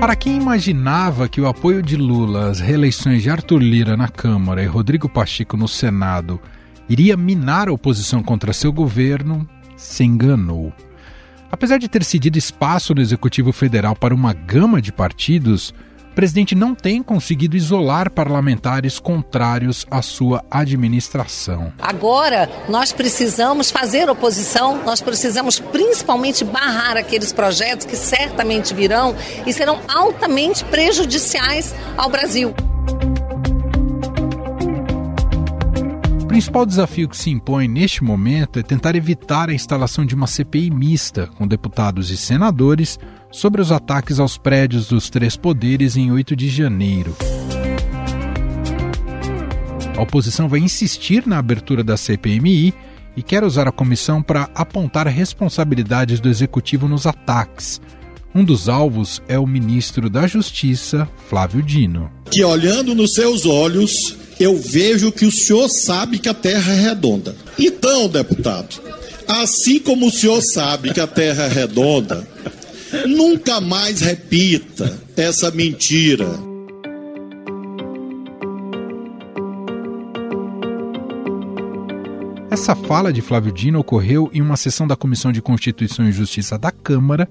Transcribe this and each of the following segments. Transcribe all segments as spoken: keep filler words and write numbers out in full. Para quem imaginava que o apoio de Lula às reeleições de Arthur Lira na Câmara e Rodrigo Pacheco no Senado iria minar a oposição contra seu governo, se enganou. Apesar de ter cedido espaço no Executivo Federal para uma gama de partidos, o presidente não tem conseguido isolar parlamentares contrários à sua administração. Agora, nós precisamos fazer oposição, nós precisamos principalmente barrar aqueles projetos que certamente virão e serão altamente prejudiciais ao Brasil. O principal desafio que se impõe neste momento é tentar evitar a instalação de uma C P I mista com deputados e senadores sobre os ataques aos prédios dos três poderes em oito de janeiro. A oposição vai insistir na abertura da C P M I e quer usar a comissão para apontar responsabilidades do executivo nos ataques. Um dos alvos é o ministro da Justiça, Flávio Dino. Que olhando nos seus olhos, eu vejo que o senhor sabe que a terra é redonda. Então, deputado, assim como o senhor sabe que a terra é redonda, nunca mais repita essa mentira. Essa fala de Flávio Dino ocorreu em uma sessão da Comissão de Constituição e Justiça da Câmara,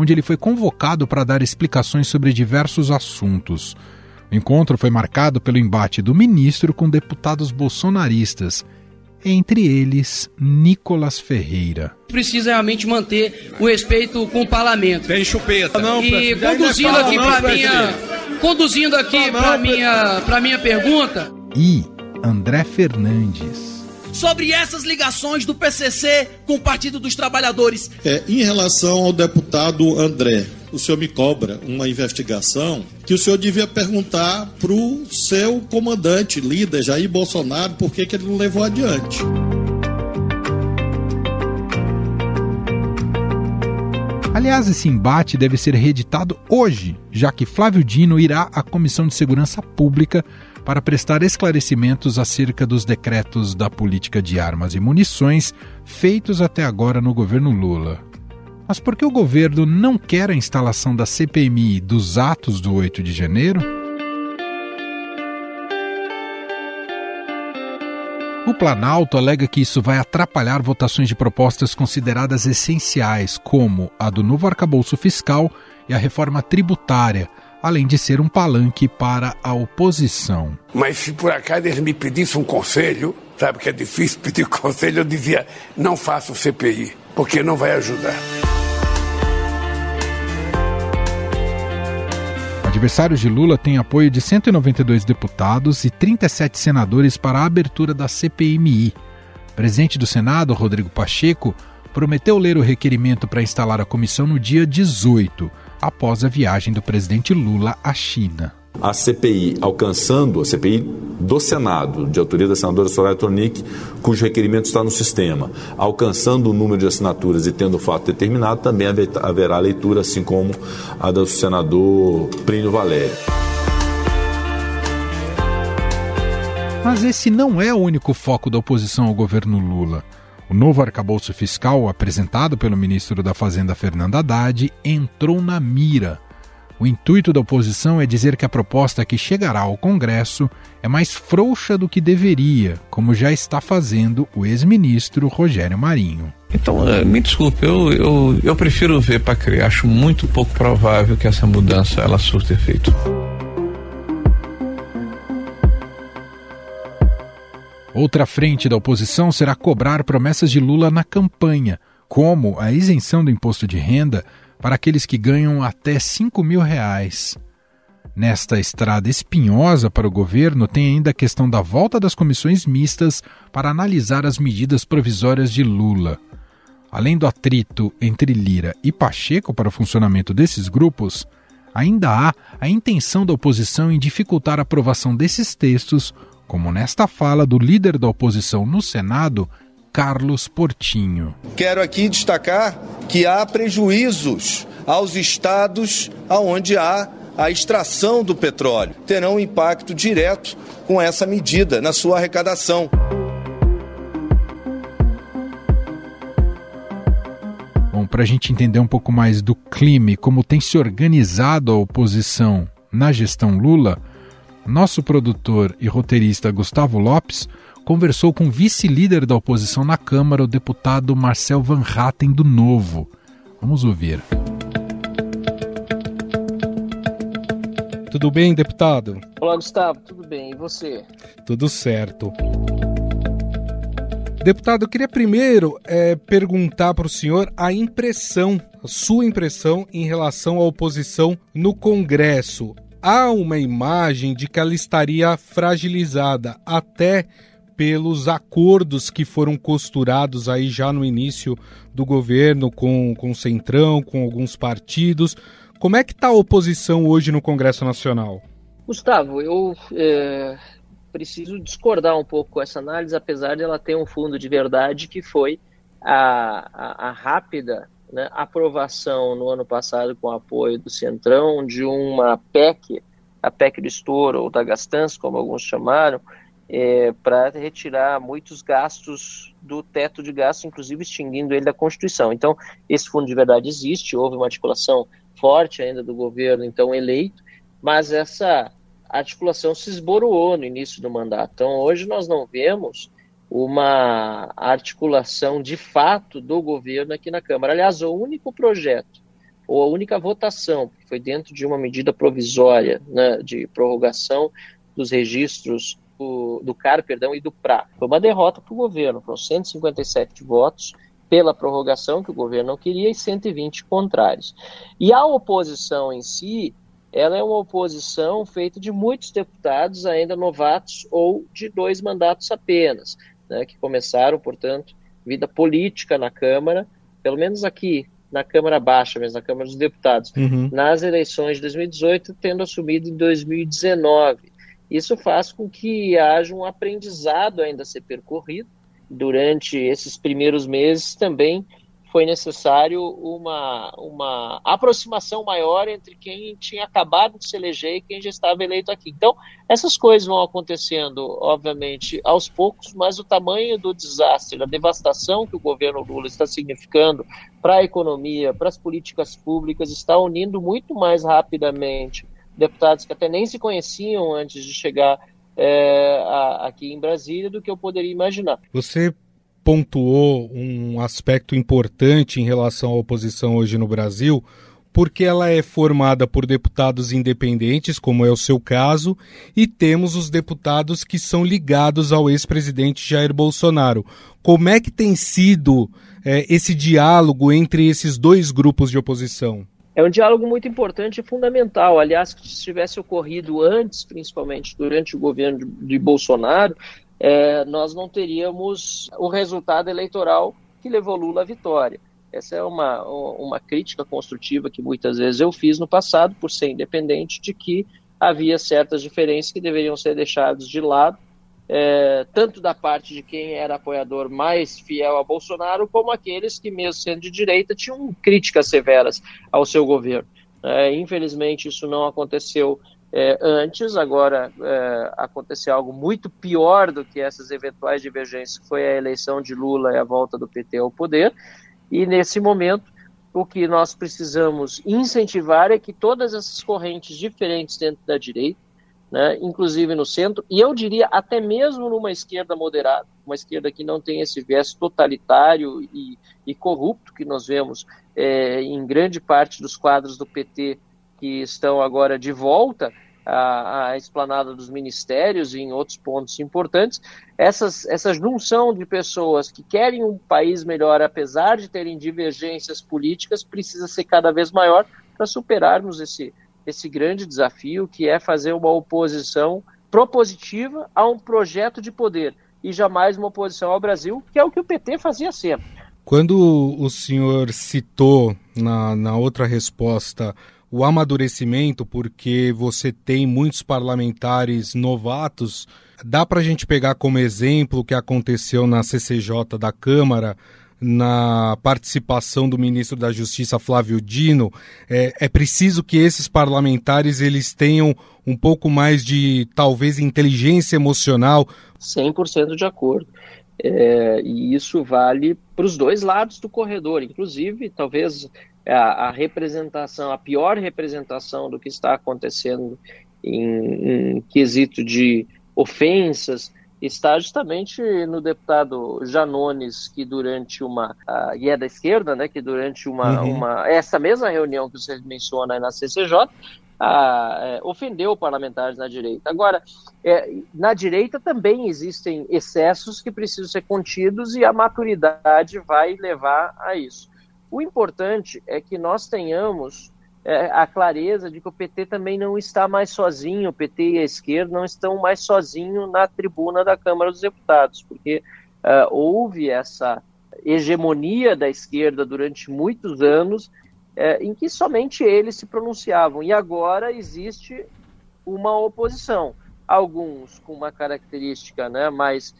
onde ele foi convocado para dar explicações sobre diversos assuntos. O encontro foi marcado pelo embate do ministro com deputados bolsonaristas, entre eles Nicolas Ferreira. Precisa realmente manter o respeito com o parlamento. Tem chupeta. Não, e conduzindo aqui para minha, conduzindo aqui para minha, para minha pergunta. E André Fernandes. Sobre essas ligações do P C C com o Partido dos Trabalhadores. É, em relação ao deputado André, o senhor me cobra uma investigação que o senhor devia perguntar para o seu comandante, líder, Jair Bolsonaro, por que que ele não levou adiante. Aliás, esse embate deve ser reeditado hoje, já que Flávio Dino irá à Comissão de Segurança Pública para prestar esclarecimentos acerca dos decretos da política de armas e munições feitos até agora no governo Lula. Mas por que o governo não quer a instalação da C P M I dos atos do oito de janeiro? O Planalto alega que isso vai atrapalhar votações de propostas consideradas essenciais, como a do novo arcabouço fiscal e a reforma tributária, além de ser um palanque para a oposição. Mas se por acaso eles me pedissem um conselho, sabe que é difícil pedir conselho, eu dizia, não faça o C P I, porque não vai ajudar. Adversários de Lula têm apoio de cento e noventa e dois deputados e trinta e sete senadores para a abertura da C P M I. O presidente do Senado, Rodrigo Pacheco, prometeu ler o requerimento para instalar a comissão no dia dezoito, após a viagem do presidente Lula à China. A C P I, alcançando a C P I do Senado, de autoria da senadora Soraya Tornick, cujo requerimento está no sistema, alcançando o número de assinaturas e tendo o fato determinado, também haverá leitura, assim como a do senador Plínio Valério. Mas esse não é o único foco da oposição ao governo Lula. O novo arcabouço fiscal, apresentado pelo ministro da Fazenda Fernando Haddad, entrou na mira. O intuito da oposição é dizer que a proposta que chegará ao Congresso é mais frouxa do que deveria, como já está fazendo o ex-ministro Rogério Marinho. Então, me desculpe, eu, eu, eu prefiro ver para crer. Acho muito pouco provável que essa mudança ela surta efeito. Outra frente da oposição será cobrar promessas de Lula na campanha, como a isenção do imposto de renda para aqueles que ganham até cinco mil reais. Nesta estrada espinhosa para o governo, tem ainda a questão da volta das comissões mistas para analisar as medidas provisórias de Lula. Além do atrito entre Lira e Pacheco para o funcionamento desses grupos, ainda há a intenção da oposição em dificultar a aprovação desses textos, como nesta fala do líder da oposição no Senado, Carlos Portinho. Quero aqui destacar que há prejuízos aos estados onde há a extração do petróleo. Terão um impacto direto com essa medida na sua arrecadação. Bom, para a gente entender um pouco mais do clima e como tem se organizado a oposição na gestão Lula, nosso produtor e roteirista Gustavo Lopes conversou com o vice-líder da oposição na Câmara, o deputado Marcel Van Hattem, do Novo. Vamos ouvir. Tudo bem, deputado? Olá, Gustavo. Tudo bem. E você? Tudo certo. Deputado, eu queria primeiro é, perguntar para o senhor a impressão, a sua impressão em relação à oposição no Congresso. Há uma imagem de que ela estaria fragilizada, até pelos acordos que foram costurados aí já no início do governo com, com o Centrão, com alguns partidos. Como é que está a oposição hoje no Congresso Nacional? Gustavo, eu é, preciso discordar um pouco com essa análise, apesar de ela ter um fundo de verdade, que foi a, a, a rápida, né, aprovação no ano passado, com o apoio do Centrão, de uma P E C, a P E C do estouro ou da gastança, como alguns chamaram, é, para retirar muitos gastos do teto de gastos, inclusive extinguindo ele da Constituição. Então, esse fundo de verdade existe, houve uma articulação forte ainda do governo, então eleito, mas essa articulação se esboroou no início do mandato. Então, hoje nós não vemos uma articulação de fato do governo aqui na Câmara. Aliás, o único projeto, ou a única votação, que foi dentro de uma medida provisória, né, de prorrogação dos registros do, do C A R, perdão, e do P R A, foi uma derrota para o governo. Foram cento e cinquenta e sete votos pela prorrogação, que o governo não queria, e cento e vinte contrários. E a oposição em si, ela é uma oposição feita de muitos deputados ainda novatos ou de dois mandatos apenas, né, que começaram, portanto, vida política na Câmara, pelo menos aqui na Câmara Baixa, mesmo na Câmara dos Deputados, uhum. nas eleições de dois mil e dezoito, tendo assumido em dois mil e dezenove. Isso faz com que haja um aprendizado ainda a ser percorrido. Durante esses primeiros meses também foi necessário uma, uma aproximação maior entre quem tinha acabado de se eleger e quem já estava eleito aqui. Então, essas coisas vão acontecendo, obviamente, aos poucos, mas o tamanho do desastre, da devastação que o governo Lula está significando para a economia, para as políticas públicas, está unindo muito mais rapidamente deputados que até nem se conheciam antes de chegar É, a, aqui em Brasília, do que eu poderia imaginar. Você pontuou um aspecto importante em relação à oposição hoje no Brasil, porque ela é formada por deputados independentes, como é o seu caso, e temos os deputados que são ligados ao ex-presidente Jair Bolsonaro. Como é que tem sido é, esse diálogo entre esses dois grupos de oposição? É um diálogo muito importante e fundamental. Aliás, se tivesse ocorrido antes, principalmente durante o governo de Bolsonaro, é, nós não teríamos o resultado eleitoral que levou Lula à vitória. Essa é uma, uma crítica construtiva que muitas vezes eu fiz no passado, por ser independente, de que havia certas diferenças que deveriam ser deixadas de lado, é, tanto da parte de quem era apoiador mais fiel a Bolsonaro, como aqueles que, mesmo sendo de direita, tinham críticas severas ao seu governo. É, infelizmente, isso não aconteceu é, antes, agora é, aconteceu algo muito pior do que essas eventuais divergências, que foi a eleição de Lula e a volta do P T ao poder, e nesse momento o que nós precisamos incentivar é que todas essas correntes diferentes dentro da direita, né, inclusive no centro, e eu diria até mesmo numa esquerda moderada, uma esquerda que não tem esse viés totalitário e, e corrupto que nós vemos é, em grande parte dos quadros do P T, que estão agora de volta à, à esplanada dos ministérios e em outros pontos importantes, essas, essa junção de pessoas que querem um país melhor, apesar de terem divergências políticas, precisa ser cada vez maior para superarmos esse esse grande desafio, que é fazer uma oposição propositiva a um projeto de poder, e jamais uma oposição ao Brasil, que é o que o P T fazia sempre. Quando o senhor citou na, na outra resposta o amadurecimento, porque você tem muitos parlamentares novatos, dá para a gente pegar como exemplo o que aconteceu na C C J da Câmara, na participação do ministro da Justiça, Flávio Dino? é, é preciso que esses parlamentares eles tenham um pouco mais de, talvez, inteligência emocional? cem por cento de acordo. É, e isso vale para os dois lados do corredor, inclusive, talvez a, a representação, a pior representação do que está acontecendo em, em quesito de ofensas está justamente no deputado Janones, que durante uma, a, e é da esquerda, né, que durante uma, uhum. uma, essa mesma reunião que você menciona aí na C C J, A, é, ofendeu parlamentares na direita. Agora, é, na direita também existem excessos que precisam ser contidos e a maturidade vai levar a isso. O importante é que nós tenhamos é, a clareza de que o P T também não está mais sozinho, o P T e a esquerda não estão mais sozinhos na tribuna da Câmara dos Deputados, porque uh, houve essa hegemonia da esquerda durante muitos anos, É, em que somente eles se pronunciavam. E agora existe uma oposição. Alguns com uma característica, né, mais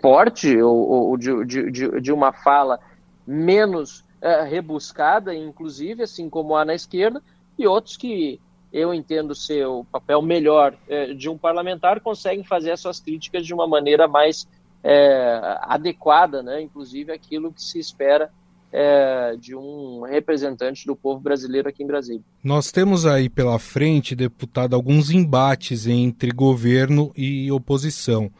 forte, ou, ou de, de, de uma fala menos é, rebuscada, inclusive, assim como há na esquerda, e outros que eu entendo ser o papel melhor é, de um parlamentar, conseguem fazer as suas críticas de uma maneira mais é, adequada, né, inclusive aquilo que se espera É, de um representante do povo brasileiro aqui em Brasília. Nós temos aí pela frente, deputado, alguns embates entre governo e oposição.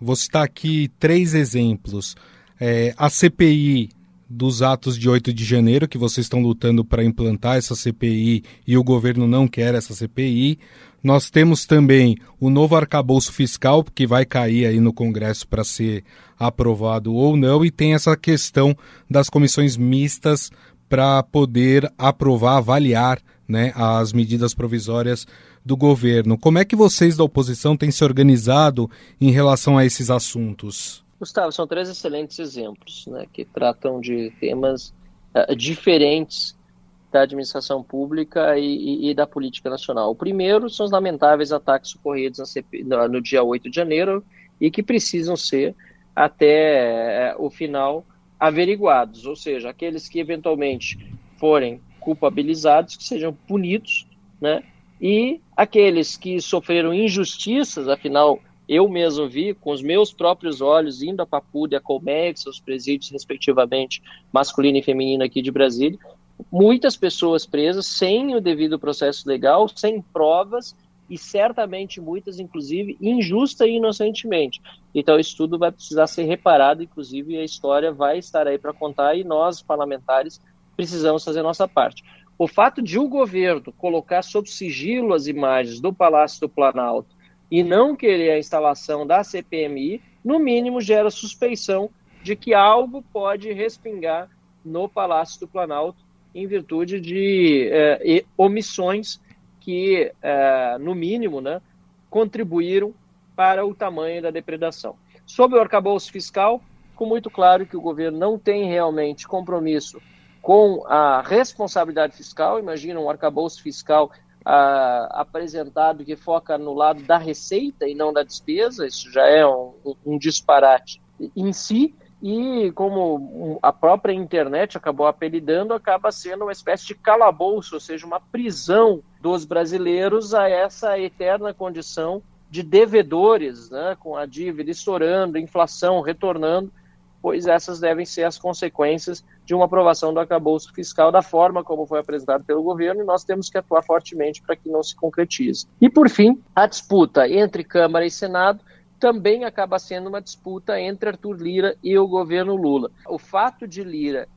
Vou citar aqui três exemplos. É, a C P I dos atos de oito de janeiro, que vocês estão lutando para implantar essa C P I e o governo não quer essa C P I. Nós temos também o novo arcabouço fiscal, que vai cair aí no Congresso para ser aprovado ou não, e tem essa questão das comissões mistas para poder aprovar, avaliar, né, as medidas provisórias do governo. Como é que vocês da oposição têm se organizado em relação a esses assuntos? Gustavo, são três excelentes exemplos, né, que tratam de temas uh, diferentes da administração pública e, e, e da política nacional. O primeiro são os lamentáveis ataques ocorridos na C P I, no, no dia oito de janeiro e que precisam ser, até é, o final, averiguados, ou seja, aqueles que eventualmente forem culpabilizados, que sejam punidos, né? E aqueles que sofreram injustiças, afinal, eu mesmo vi com os meus próprios olhos, indo a Papuda e a Colmeia, que são os presídios respectivamente masculino e feminino aqui de Brasília, muitas pessoas presas sem o devido processo legal, sem provas e certamente muitas, inclusive, injusta e inocentemente. Então isso tudo vai precisar ser reparado, inclusive a história vai estar aí para contar e nós, parlamentares, precisamos fazer nossa parte. O fato de o governo colocar sob sigilo as imagens do Palácio do Planalto e não querer a instalação da C P M I, no mínimo gera suspeição de que algo pode respingar no Palácio do Planalto em virtude de eh, omissões que, eh, no mínimo, né, contribuíram para o tamanho da depredação. Sobre o arcabouço fiscal, ficou muito claro que o governo não tem realmente compromisso com a responsabilidade fiscal. Imagina um arcabouço fiscal ah, apresentado que foca no lado da receita e não da despesa, isso já é um, um disparate em si, e como a própria internet acabou apelidando, acaba sendo uma espécie de calabouço, ou seja, uma prisão dos brasileiros a essa eterna condição de devedores, né, com a dívida estourando, inflação retornando, pois essas devem ser as consequências de uma aprovação do arcabouço fiscal da forma como foi apresentado pelo governo, e nós temos que atuar fortemente para que não se concretize. E, por fim, a disputa entre Câmara e Senado também acaba sendo uma disputa entre Arthur Lira e o governo Lula. O fato de Lira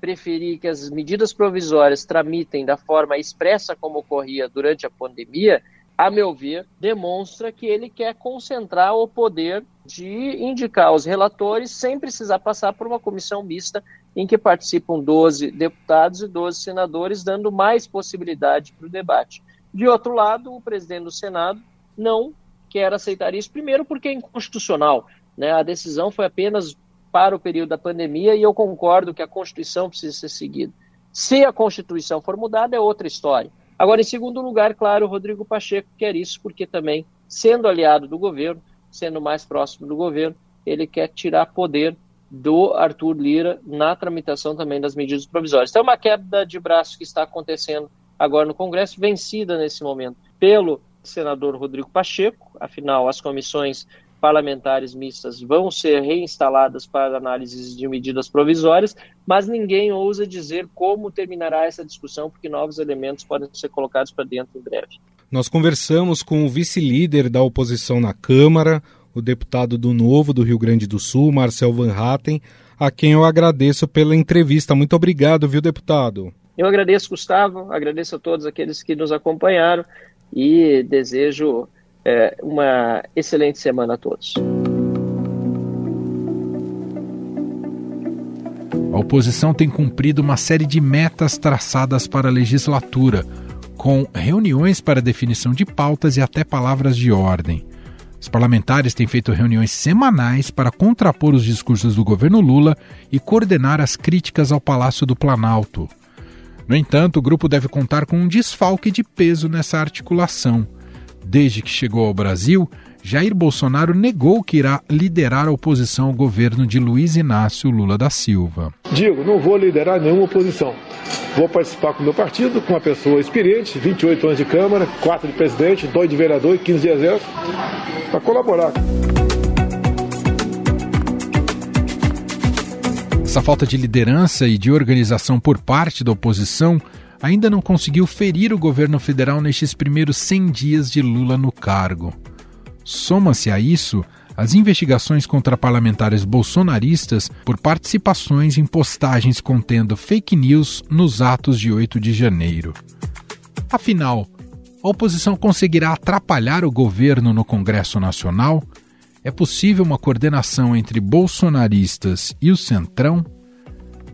preferir que as medidas provisórias tramitem da forma expressa como ocorria durante a pandemia, a meu ver, demonstra que ele quer concentrar o poder de indicar os relatores sem precisar passar por uma comissão mista em que participam doze deputados e doze senadores, dando mais possibilidade para o debate. De outro lado, o presidente do Senado não quer aceitar isso, primeiro porque é inconstitucional, né? A decisão foi apenas para o período da pandemia e eu concordo que a Constituição precisa ser seguida. Se a Constituição for mudada, é outra história. Agora, em segundo lugar, claro, o Rodrigo Pacheco quer isso porque também, sendo aliado do governo, sendo mais próximo do governo, ele quer tirar poder do Arthur Lira na tramitação também das medidas provisórias. Então é uma queda de braço que está acontecendo agora no Congresso, vencida nesse momento pelo senador Rodrigo Pacheco, afinal as comissões parlamentares mistas vão ser reinstaladas para análises de medidas provisórias, mas ninguém ousa dizer como terminará essa discussão, porque novos elementos podem ser colocados para dentro em breve. Nós conversamos com o vice-líder da oposição na Câmara, o deputado do Novo do Rio Grande do Sul, Marcel Van Hattem, a quem eu agradeço pela entrevista. Muito obrigado, viu, deputado? Eu agradeço, Gustavo, agradeço a todos aqueles que nos acompanharam e desejo é, uma excelente semana a todos. A oposição tem cumprido uma série de metas traçadas para a legislatura, com reuniões para definição de pautas e até palavras de ordem. Os parlamentares têm feito reuniões semanais para contrapor os discursos do governo Lula e coordenar as críticas ao Palácio do Planalto. No entanto, o grupo deve contar com um desfalque de peso nessa articulação. Desde que chegou ao Brasil, Jair Bolsonaro negou que irá liderar a oposição ao governo de Luiz Inácio Lula da Silva. Digo, não vou liderar nenhuma oposição. Vou participar com o meu partido, com uma pessoa experiente, vinte e oito anos de Câmara, quatro de presidente, dois de vereador e quinze de exército, para colaborar. Essa falta de liderança e de organização por parte da oposição ainda não conseguiu ferir o governo federal nestes primeiros cem dias de Lula no cargo. Soma-se a isso as investigações contra parlamentares bolsonaristas por participações em postagens contendo fake news nos atos de oito de janeiro. Afinal, a oposição conseguirá atrapalhar o governo no Congresso Nacional? É possível uma coordenação entre bolsonaristas e o Centrão?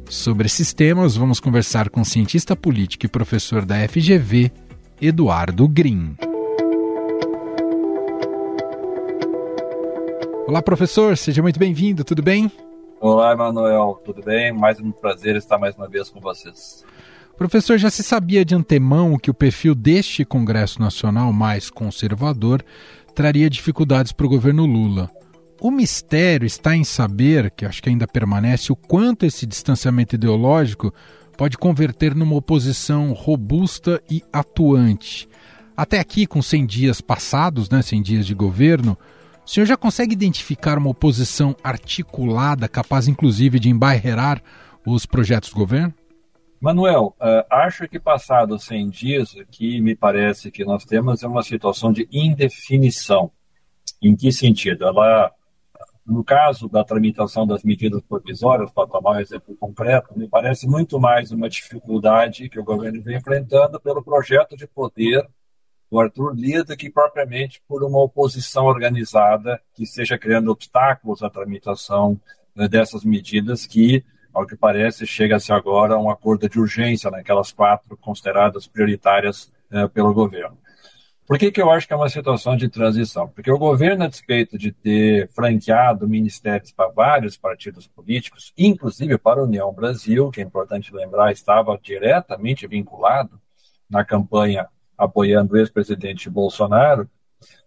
Sobre esses temas, vamos conversar com o cientista político e professor da F G V, Eduardo Grin. Olá, professor, seja muito bem-vindo, tudo bem? Olá, Emanuel, tudo bem? Mais um prazer estar mais uma vez com vocês. Professor, já se sabia de antemão que o perfil deste Congresso Nacional mais conservador traria dificuldades para o governo Lula. O mistério está em saber, que acho que ainda permanece, o quanto esse distanciamento ideológico pode converter numa oposição robusta e atuante. Até aqui, com cem dias passados, né, cem dias de governo, o senhor já consegue identificar uma oposição articulada, capaz inclusive de embarrear os projetos do governo? Manuel, uh, acho que passados cem dias, o que me parece que nós temos é uma situação de indefinição. Em que sentido? Ela, no caso da tramitação das medidas provisórias, para tomar um exemplo concreto, me parece muito mais uma dificuldade que o governo vem enfrentando pelo projeto de poder do Arthur Lira do que propriamente por uma oposição organizada que esteja criando obstáculos à tramitação, né, dessas medidas que, ao que parece, chega-se agora a um acordo de urgência naquelas quatro consideradas prioritárias eh, pelo governo. Por que que eu acho que é uma situação de transição? Porque o governo, a despeito de ter franqueado ministérios para vários partidos políticos, inclusive para a União Brasil, que é importante lembrar, estava diretamente vinculado na campanha apoiando o ex-presidente Bolsonaro,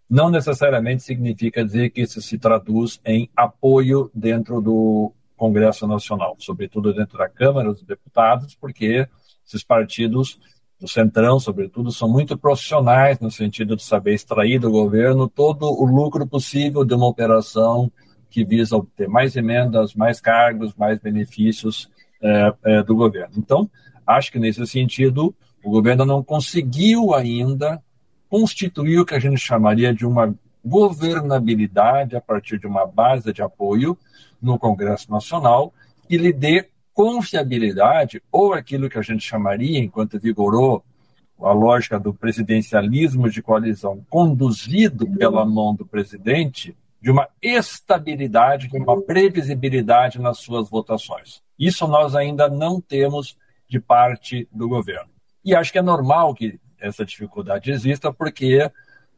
não necessariamente significa dizer que isso se traduz em apoio dentro do Congresso Nacional, sobretudo dentro da Câmara dos Deputados, porque esses partidos do Centrão, sobretudo, são muito profissionais no sentido de saber extrair do governo todo o lucro possível de uma operação que visa obter mais emendas, mais cargos, mais benefícios é, é, do governo. Então, acho que nesse sentido, o governo não conseguiu ainda constituir o que a gente chamaria de uma governabilidade a partir de uma base de apoio no Congresso Nacional e lhe dê confiabilidade, ou aquilo que a gente chamaria, enquanto vigorou a lógica do presidencialismo de coalizão conduzido pela mão do presidente, de uma estabilidade, de uma previsibilidade nas suas votações. Isso nós ainda não temos de parte do governo. E acho que é normal que essa dificuldade exista, porque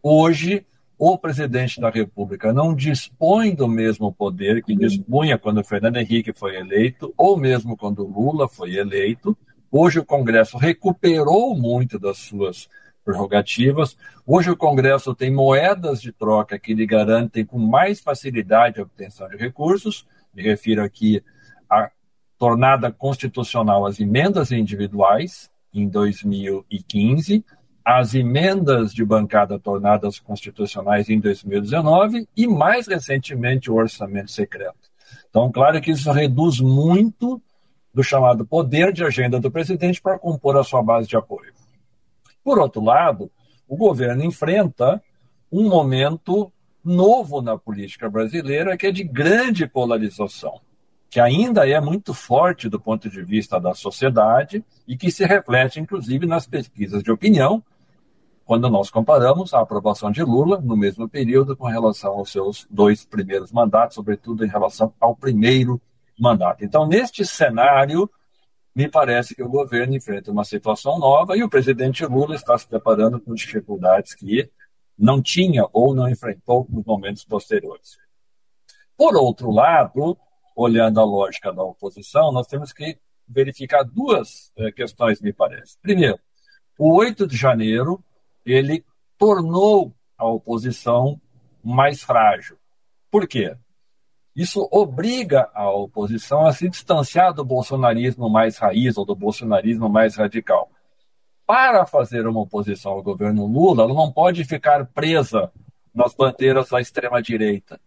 hoje o presidente da República não dispõe do mesmo poder que dispunha quando Fernando Henrique foi eleito, ou mesmo quando Lula foi eleito. Hoje o Congresso recuperou muito das suas prerrogativas. Hoje o Congresso tem moedas de troca que lhe garantem com mais facilidade a obtenção de recursos. Me refiro aqui à tornada constitucional às emendas individuais em dois mil e quinze, as emendas de bancada tornadas constitucionais em dois mil e dezenove e, mais recentemente, o orçamento secreto. Então, claro que isso reduz muito do chamado poder de agenda do presidente para compor a sua base de apoio. Por outro lado, o governo enfrenta um momento novo na política brasileira, que é de grande polarização, que ainda é muito forte do ponto de vista da sociedade e que se reflete, inclusive, nas pesquisas de opinião, quando nós comparamos a aprovação de Lula no mesmo período com relação aos seus dois primeiros mandatos, sobretudo em relação ao primeiro mandato. Então, neste cenário, me parece que o governo enfrenta uma situação nova e o presidente Lula está se preparando com dificuldades que não tinha ou não enfrentou nos momentos posteriores. Por outro lado, olhando a lógica da oposição, nós temos que verificar duas eh, questões, me parece. Primeiro, o oito de janeiro, ele tornou a oposição mais frágil. Por quê? Isso obriga a oposição a se distanciar do bolsonarismo mais raiz ou do bolsonarismo mais radical. Para fazer uma oposição ao governo Lula, ela não pode ficar presa nas bandeiras da extrema-direita,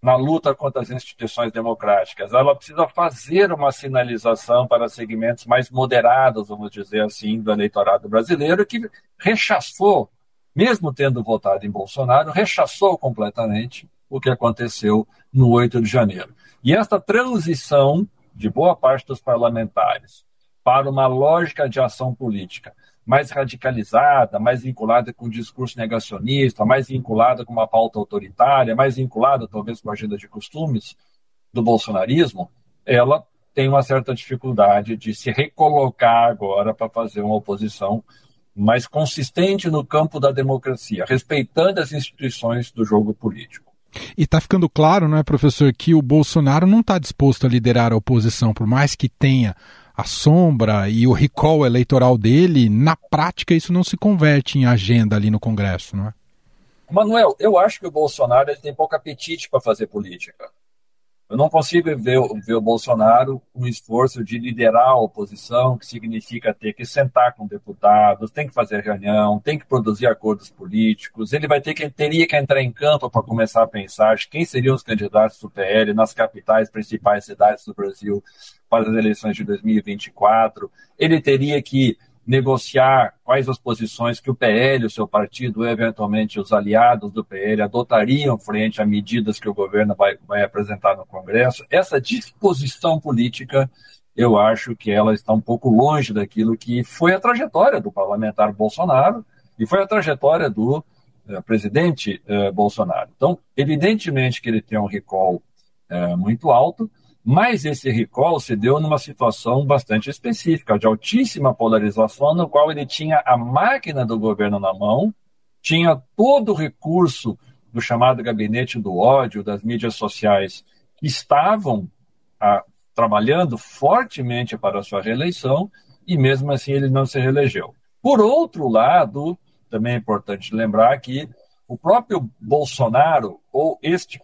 na luta contra as instituições democráticas. Ela precisa fazer uma sinalização para segmentos mais moderados, vamos dizer assim, do eleitorado brasileiro, que rechaçou, mesmo tendo votado em Bolsonaro, rechaçou completamente o que aconteceu no oito de janeiro. E esta transição de boa parte dos parlamentares para uma lógica de ação política mais radicalizada, mais vinculada com o discurso negacionista, mais vinculada com uma pauta autoritária, mais vinculada talvez com a agenda de costumes do bolsonarismo, ela tem uma certa dificuldade de se recolocar agora para fazer uma oposição mais consistente no campo da democracia, respeitando as instituições do jogo político. E está ficando claro, não é, professor, que o Bolsonaro não está disposto a liderar a oposição, por mais que tenha a sombra e o recall eleitoral dele, na prática isso não se converte em agenda ali no Congresso, não é? Manuel, eu acho que o Bolsonaro ele tem pouco apetite para fazer política. Eu não consigo ver, ver o Bolsonaro com um esforço de liderar a oposição, que significa ter que sentar com deputados, tem que fazer reunião, tem que produzir acordos políticos, ele vai ter que, teria que entrar em campo para começar a pensar quem seriam os candidatos do P L nas capitais, principais cidades do Brasil para as eleições de dois mil e vinte e quatro. Ele teria que negociar quais as posições que o P L, o seu partido, ou eventualmente os aliados do P L adotariam frente a medidas que o governo vai, vai apresentar no Congresso. Essa disposição política, eu acho que ela está um pouco longe daquilo que foi a trajetória do parlamentar Bolsonaro e foi a trajetória do eh, presidente eh, Bolsonaro. Então, evidentemente que ele tem um recall eh, muito alto, mas esse recall se deu numa situação bastante específica, de altíssima polarização, no qual ele tinha a máquina do governo na mão, tinha todo o recurso do chamado gabinete do ódio, das mídias sociais, que estavam ah, trabalhando fortemente para a sua reeleição, e mesmo assim ele não se reelegeu. Por outro lado, também é importante lembrar que o próprio Bolsonaro, ou este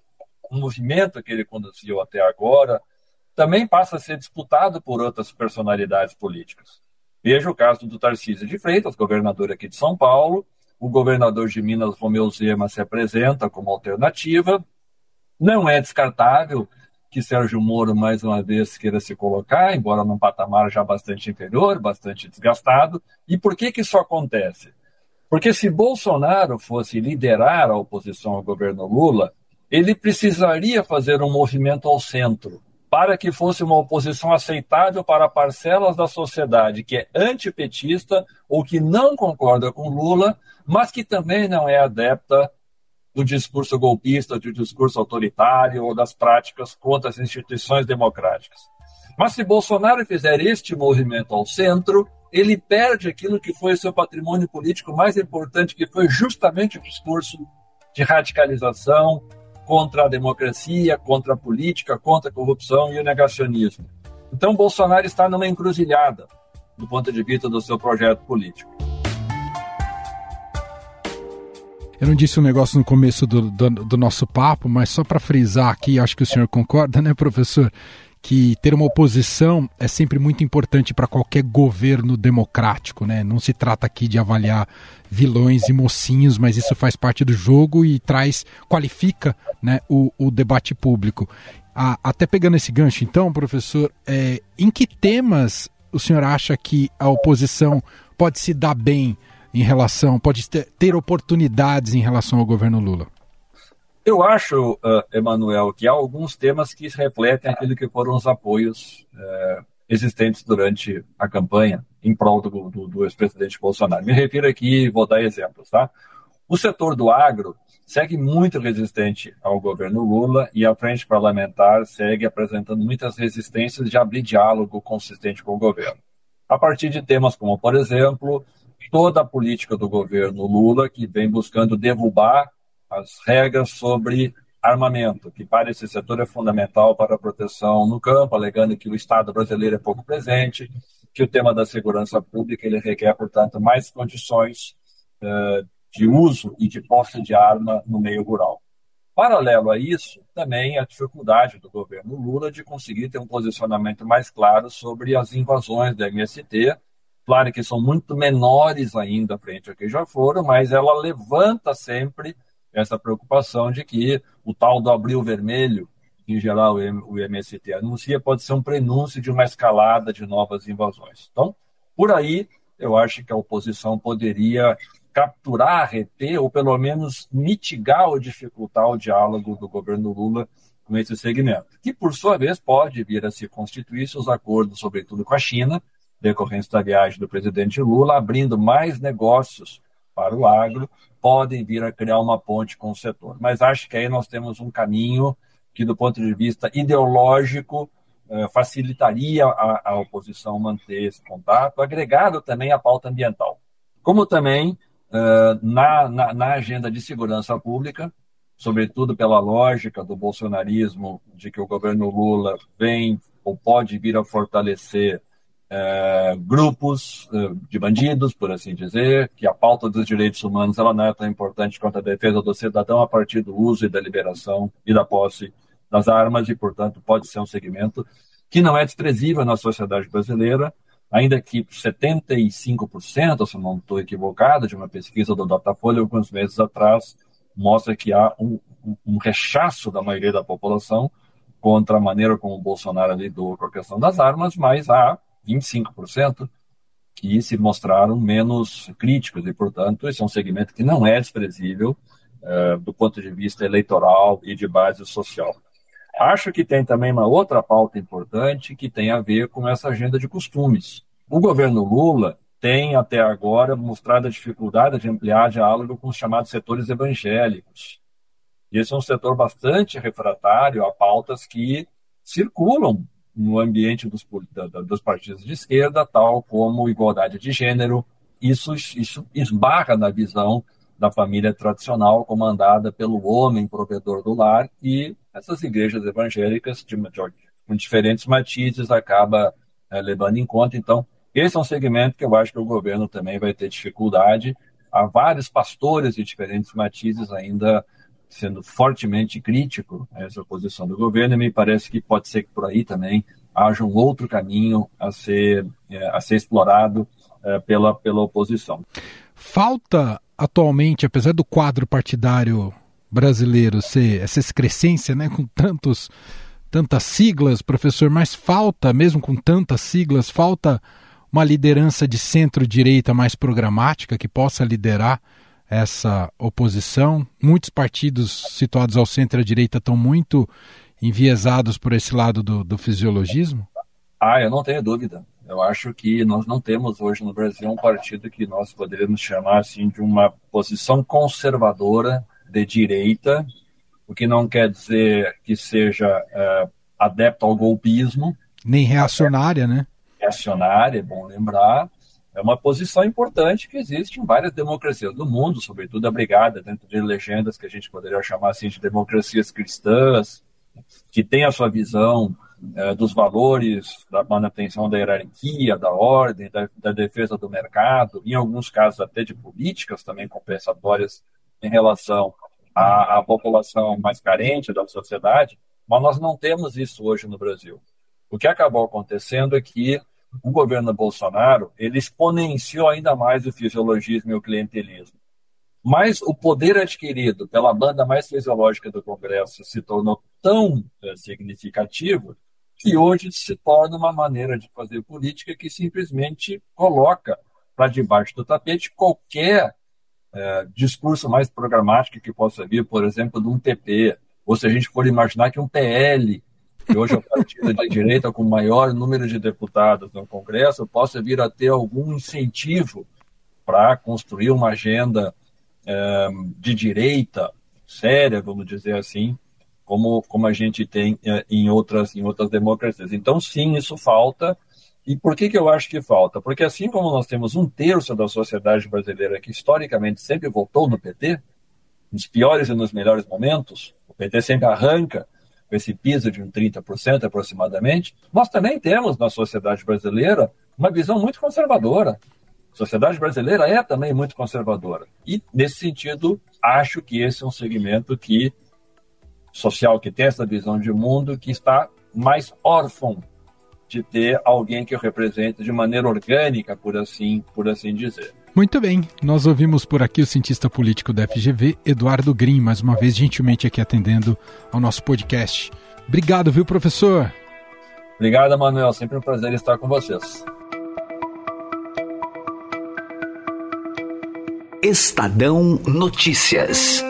o movimento que ele conduziu até agora, também passa a ser disputado por outras personalidades políticas. Veja o caso do Tarcísio de Freitas, governador aqui de São Paulo. O governador de Minas, Romeu Zema, se apresenta como alternativa. Não é descartável que Sérgio Moro, mais uma vez, queira se colocar, embora num patamar já bastante inferior, bastante desgastado. E por que que isso acontece? Porque se Bolsonaro fosse liderar a oposição ao governo Lula, ele precisaria fazer um movimento ao centro para que fosse uma oposição aceitável para parcelas da sociedade que é antipetista ou que não concorda com Lula, mas que também não é adepta do discurso golpista, do discurso autoritário ou das práticas contra as instituições democráticas. Mas se Bolsonaro fizer este movimento ao centro, ele perde aquilo que foi seu patrimônio político mais importante, que foi justamente o discurso de radicalização, contra a democracia, contra a política, contra a corrupção e o negacionismo. Então, Bolsonaro está numa encruzilhada do ponto de vista do seu projeto político. Eu não disse um negócio no começo do, do, do nosso papo, mas só para frisar aqui, acho que o senhor concorda, né, professor, que ter uma oposição é sempre muito importante para qualquer governo democrático, né? Não se trata aqui de avaliar vilões e mocinhos, mas isso faz parte do jogo e traz, qualifica, né, o, o debate público. Ah, até pegando esse gancho, então, professor, é, em que temas o senhor acha que a oposição pode se dar bem em relação, pode ter oportunidades em relação ao governo Lula? Eu acho, uh, Emanuel, que há alguns temas que refletem aquilo que foram os apoios uh, existentes durante a campanha em prol do, do, do ex-presidente Bolsonaro. Me refiro aqui, vou dar exemplos, tá? O setor do agro segue muito resistente ao governo Lula e a frente parlamentar segue apresentando muitas resistências de abrir diálogo consistente com o governo, a partir de temas como, por exemplo, toda a política do governo Lula que vem buscando derrubar as regras sobre armamento, que para esse setor é fundamental para a proteção no campo, alegando que o Estado brasileiro é pouco presente, que o tema da segurança pública ele requer, portanto, mais condições uh, de uso e de posse de arma no meio rural. Paralelo a isso, também a dificuldade do governo Lula de conseguir ter um posicionamento mais claro sobre as invasões da M S T, claro que são muito menores ainda frente ao que já foram, mas ela levanta sempre essa preocupação de que o tal do abril vermelho, em geral o M S T anuncia, pode ser um prenúncio de uma escalada de novas invasões. Então, por aí, eu acho que a oposição poderia capturar, reter, ou pelo menos mitigar ou dificultar o diálogo do governo Lula com esse segmento, que por sua vez pode vir a se constituir seus acordos, sobretudo com a China, decorrente da viagem do presidente Lula, abrindo mais negócios para o agro, podem vir a criar uma ponte com o setor. Mas acho que aí nós temos um caminho que, do ponto de vista ideológico, facilitaria a, a oposição manter esse contato, agregado também à pauta ambiental. Como também na, na, na agenda de segurança pública, sobretudo pela lógica do bolsonarismo, de que o governo Lula vem ou pode vir a fortalecer É, grupos de bandidos, por assim dizer, que a pauta dos direitos humanos ela não é tão importante quanto a defesa do cidadão a partir do uso e da liberação e da posse das armas e, portanto, pode ser um segmento que não é desprezível na sociedade brasileira, ainda que setenta e cinco por cento, se não estou equivocado, de uma pesquisa do Datafolha alguns meses atrás, mostra que há um, um rechaço da maioria da população contra a maneira como o Bolsonaro lidou com a questão das armas, mas há vinte e cinco por cento que se mostraram menos críticos e, portanto, esse é um segmento que não é desprezível uh, do ponto de vista eleitoral e de base social. Acho que tem também uma outra pauta importante que tem a ver com essa agenda de costumes. O governo Lula tem, até agora, mostrado a dificuldade de ampliar diálogo com os chamados setores evangélicos. E esse é um setor bastante refratário a pautas que circulam no ambiente dos, dos partidos de esquerda, tal como igualdade de gênero. Isso, isso esbarra na visão da família tradicional comandada pelo homem provedor do lar e essas igrejas evangélicas, de, de, com diferentes matizes, acaba é, levando em conta. Então, esse é um segmento que eu acho que o governo também vai ter dificuldade. Há vários pastores de diferentes matizes ainda sendo fortemente crítico a essa posição do governo, e me parece que pode ser que por aí também haja um outro caminho a ser, a ser explorado pela, pela oposição. Falta atualmente, apesar do quadro partidário brasileiro ser essa excrescência, né, com tantos, tantas siglas, professor, mas falta, mesmo com tantas siglas, falta uma liderança de centro-direita mais programática que possa liderar essa oposição. Muitos partidos situados ao centro e à direita estão muito enviesados por esse lado do, do fisiologismo? Ah, eu não tenho dúvida. Eu acho que nós não temos hoje no Brasil um partido que nós poderíamos chamar assim de uma posição conservadora de direita, o que não quer dizer que seja uh, adepto ao golpismo. Nem reacionária, né? Reacionária, é bom lembrar. É uma posição importante que existe em várias democracias do mundo, sobretudo abrigada dentro de legendas que a gente poderia chamar assim, de democracias cristãs, que tem a sua visão eh, dos valores, da manutenção da hierarquia, da ordem, da, da defesa do mercado, em alguns casos até de políticas também compensatórias em relação à, à população mais carente da sociedade, mas nós não temos isso hoje no Brasil. O que acabou acontecendo é que o governo Bolsonaro ele exponenciou ainda mais o fisiologismo e o clientelismo. Mas o poder adquirido pela banda mais fisiológica do Congresso se tornou tão significativo que hoje se torna uma maneira de fazer política que simplesmente coloca para debaixo do tapete qualquer é, discurso mais programático que possa vir, por exemplo, de um P T, ou se a gente for imaginar que um P L, que hoje é o partido de direita com o maior número de deputados no Congresso, possa vir a ter algum incentivo para construir uma agenda eh, de direita séria, vamos dizer assim, como, como a gente tem eh, em, outras, em outras democracias. Então, sim, isso falta. E por que, que eu acho que falta? Porque assim como nós temos um terço da sociedade brasileira que historicamente sempre votou no P T, nos piores e nos melhores momentos, o P T sempre arranca com esse piso de um trinta por cento aproximadamente, nós também temos na sociedade brasileira uma visão muito conservadora. A sociedade brasileira é também muito conservadora. E, nesse sentido, acho que esse é um segmento que, social que tem essa visão de mundo, que está mais órfão de ter alguém que o represente de maneira orgânica, por assim, por assim dizer. Muito bem, nós ouvimos por aqui o cientista político da F G V, Eduardo Grin, mais uma vez gentilmente aqui atendendo ao nosso podcast. Obrigado, viu, professor? Obrigado, Manuel. Sempre um prazer estar com vocês. Estadão Notícias.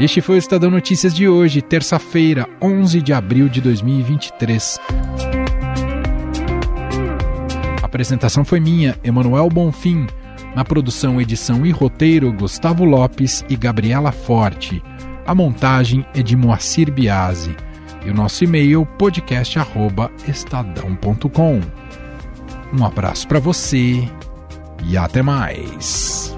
Este foi o Estadão Notícias de hoje, terça-feira, onze de abril de dois mil e vinte e três. A apresentação foi minha, Emanuel Bonfim. Na produção, edição e roteiro, Gustavo Lopes e Gabriela Forte. A montagem é de Moacir Biasi. E o nosso e-mail, podcast arroba estadão ponto com. Um abraço para você e até mais.